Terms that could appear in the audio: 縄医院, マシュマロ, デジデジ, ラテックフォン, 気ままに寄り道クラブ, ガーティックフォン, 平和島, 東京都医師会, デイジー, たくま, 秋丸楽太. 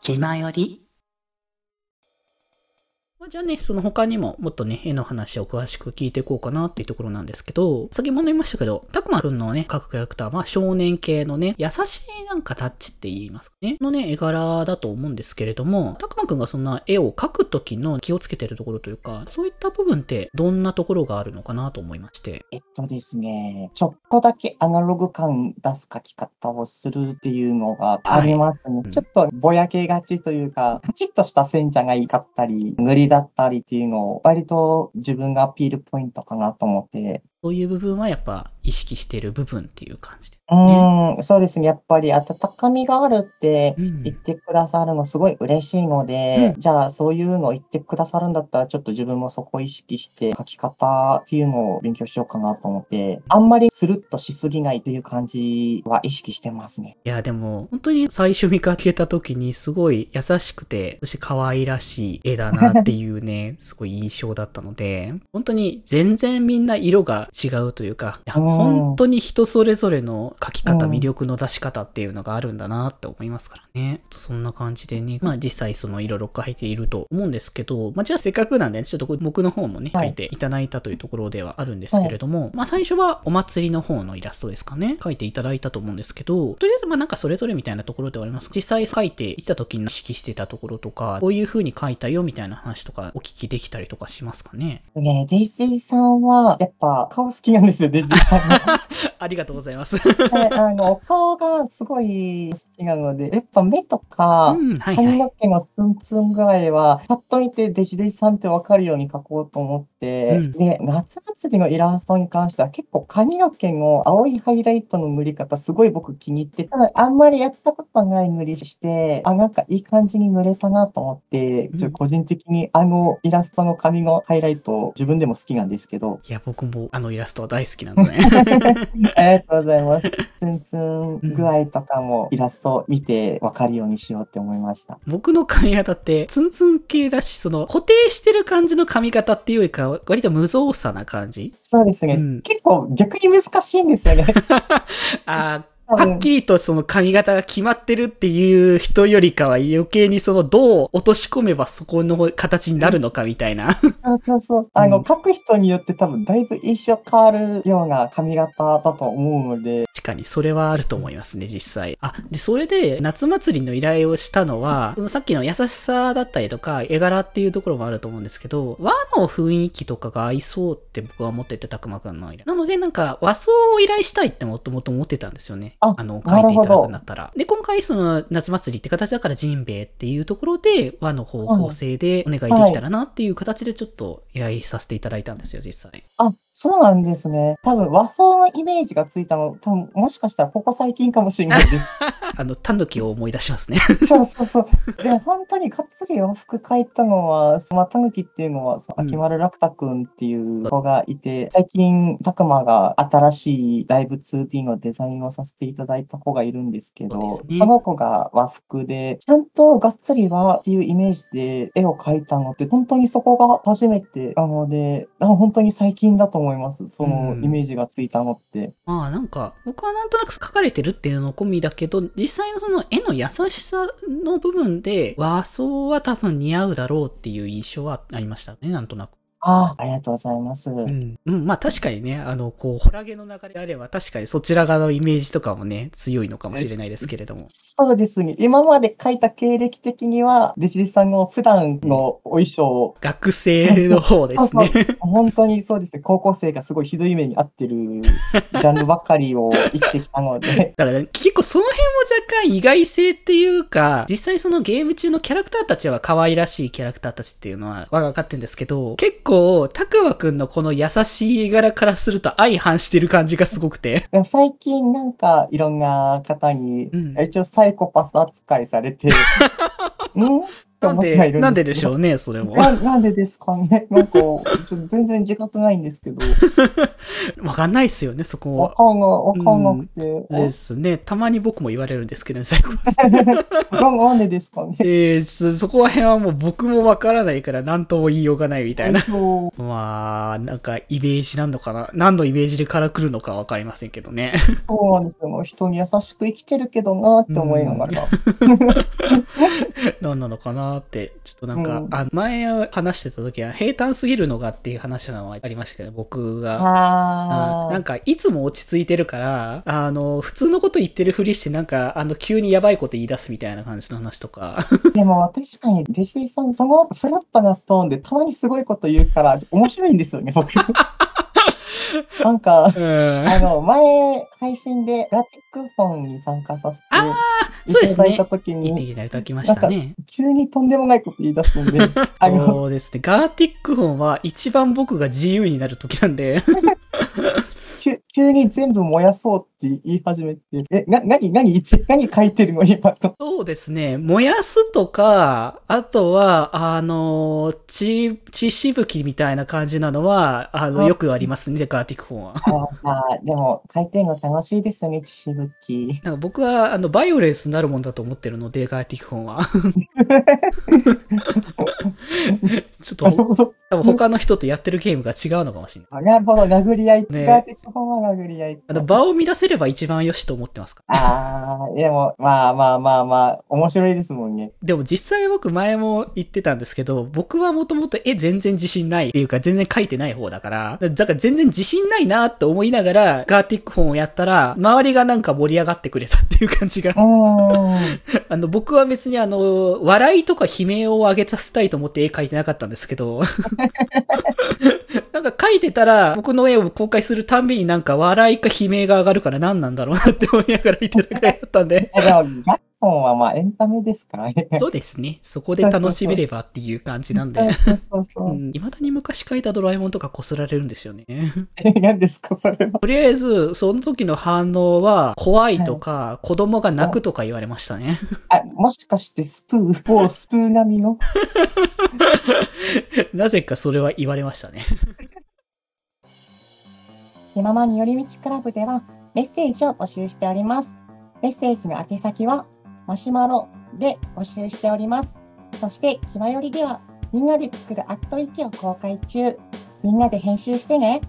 気まより。じゃあね、その他にももっとね、絵の話を詳しく聞いていこうかなっていうところなんですけど、先ほど言いましたけど、たくまくんのね、描くキャラクターは少年系のね、優しいなんかタッチって言いますかね、のね、絵柄だと思うんですけれども、たくまくんがそんな絵を描くときの気をつけてるところというか、そういった部分ってどんなところがあるのかなと思いまして。ですね、ちょっとだけアナログ感出す描き方をするっていうのがありますね。はい、ちょっとぼやけがちというか、パチッとした線じゃないかったり、塗りだったりっていうのを割と自分がアピールポイントかなと思って、そういう部分はやっぱ意識してる部分っていう感じですね。そうですね、やっぱり温かみがあるって言ってくださるのすごい嬉しいので、じゃあそういうのを言ってくださるんだったらちょっと自分もそこを意識して書き方っていうのを勉強しようかなと思って、あんまりスルッとしすぎないっていう感じは意識してますね。いやでも本当に最初見かけた時にすごい優しくて、そして可愛らしい絵だなっていうねすごい印象だったので、本当に全然みんな色が違うというか、本当に人それぞれの描き方、魅力の出し方っていうのがあるんだなって思いますからね。そんな感じでね、まあ実際そのいろいろ描いていると思うんですけど、まあじゃあせっかくなんで、ね、ちょっと僕の方もね、描いていただいたというところではあるんですけれども、まあ最初はお祭りの方のイラストですかね、描いていただいたと思うんですけど、とりあえずまあなんかそれぞれみたいなところではあります。実際描いていった時に意識してたところとか、こういう風に描いたよみたいな話とかお聞きできたりとかしますかね。ね、デイジーさんはやっぱ顔好きなんですよ、デジさんが。ありがとうございます。お顔がすごい好きなので、やっぱ目とか、髪の毛のツンツン具合は、パッと見てデジデジさんってわかるように描こうと思って、で、夏祭りのイラストに関しては結構髪の毛の青いハイライトの塗り方すごい僕気に入って、あんまりやったことない塗りして、あ、なんかいい感じに塗れたなと思って、ちょっと個人的にイラストの髪のハイライト自分でも好きなんですけど。いや、僕もイラストは大好きなので。ありがとうございます。ツンツン具合とかもイラスト見て分かるようにしようって思いました。僕の髪型ってツンツン系だし、その固定してる感じの髪型っていうよりか割と無造作な感じ。そうですね。結構逆に難しいんですよね。はっきりとその髪型が決まってるっていう人よりかは余計にそのどう落とし込めばそこの形になるのかみたいな。そうそうそう。書く人によって多分だいぶ印象変わるような髪型だと思うので。確かにそれはあると思いますね、実際。あ、で、それで夏祭りの依頼をしたのは、そのさっきの優しさだったりとか絵柄っていうところもあると思うんですけど、和の雰囲気とかが合いそうって僕は思ってて、たくまくんの依頼。なのでなんか和装を依頼したいってもともと思ってたんですよね。書いていただくんだったら。で、今回その夏祭りって形だからジンベエっていうところで和の方向性でお願いできたらなっていう形でちょっと依頼させていただいたんですよ、実際。あ、そうなんですね。多分和装のイメージがついたの、多分もしかしたらここ最近かもしれないです。狸を思い出しますね。そうそうそう。でも本当にがっつり洋服描いたのは、その狸っていうのは、秋丸楽太くんっていう子がいて、最近、たくまが新しいライブ 2D のデザインをさせていただいた子がいるんですけど、その子が和服で、ちゃんとがっつり和っていうイメージで絵を描いたのって、本当にそこが初めてなので、本当に最近だと思います。そのイメージがついたのって。まあなんか、僕はなんとなく描かれてるっていうの込みだけど、実際のその絵の優しさの部分で和装は多分似合うだろうっていう印象はありましたね、なんとなく。ありがとうございます。まあ確かにね、ホラゲの流れであれば確かにそちら側のイメージとかもね、強いのかもしれないですけれども。そうですね。今まで書いた経歴的には、デジデジさんの普段のお衣装、学生の方ですね。そうそう。本当にそうですね。高校生がすごいひどい目に遭ってるジャンルばっかりを生きてきたので。だから、ね、結構その辺も若干意外性っていうか、実際そのゲーム中のキャラクターたちは可愛らしいキャラクターたちっていうのは我が分かってるんですけど、結構たくまくんのこの優しい絵柄からすると相反してる感じがすごくて。最近なんかいろんな方に、一応サイコパス扱いされて、と思ってはいるんですけど。なんででしょうね、それも。なんでですかね。なんか、全然自覚ないんですけど。わかんないですよね、そこは。わかんなくて、うん。ですね。たまに僕も言われるんですけどね、最後なんでですかね。そこら辺はもう僕もわからないから何とも言いようがないみたいな。まあ、なんかイメージなのかな。何のイメージでから来るのかわかりませんけどね。そうなんですよ。人に優しく生きてるけどなって思いながら。何なのかなって、ちょっとなんか、前話してた時は平坦すぎるのがっていう話なのはありましたけど、僕が。なんか、いつも落ち着いてるから、普通のこと言ってるふりして、なんか、急にやばいこと言い出すみたいな感じの話とか。でも、確かに、弟子さん、そのフラットなトーンでたまにすごいこと言うから、面白いんですよね、僕。なんか、前、配信でラテックフォンに参加させていただいたときに、急にとんでもないこと言い出すんで、そうですね、ガーティックフォンは一番僕が自由になるときなんで。急に全部燃やそうって言い始めて、何書いてるの今と。そうですね。燃やすとか、あとは、血しぶきみたいな感じなのは、よくありますね、ガーティックフォンは。でも、書いてるの楽しいですよね、血しぶき。なんか僕は、バイオレンスになるもんだと思ってるので、ガーティックフォンは。ちょっと、多分他の人とやってるゲームが違うのかもしれない。なるほど、殴り合い。ガーティックフォンは殴り合い。場を乱せれば一番よしと思ってますから。でも、まあ、面白いですもんね。でも実際僕前も言ってたんですけど、僕はもともと全然自信ないっていうか、全然書いてない方だから、全然自信ないなって思いながら、ガーティックフォンをやったら、周りがなんか盛り上がってくれたっていう感じが。僕は別に笑いとか悲鳴を上げさせたいと思って絵描いてなかったんですけど、なんか描いてたら、僕の絵を公開するたんびになんか笑いか悲鳴が上がるから何なんだろうなって思いながら見てたくらいだったんで。ガッフォンはまあエンタメですからね。そうですね。そこで楽しめればっていう感じなんで。いまだに昔書いたドラえもんとか擦られるんですよね。何ですかそれは。とりあえず、その時の反応は、怖いとか、子供が泣くとか言われましたね。もしかしてスプー並みのなぜかそれは言われましたね。気ままに寄り道クラブでは、メッセージを募集しております。メッセージの宛先は、マシュマロで募集しております。そして、きまよりではみんなで作る@ウィキを公開中。みんなで編集してね。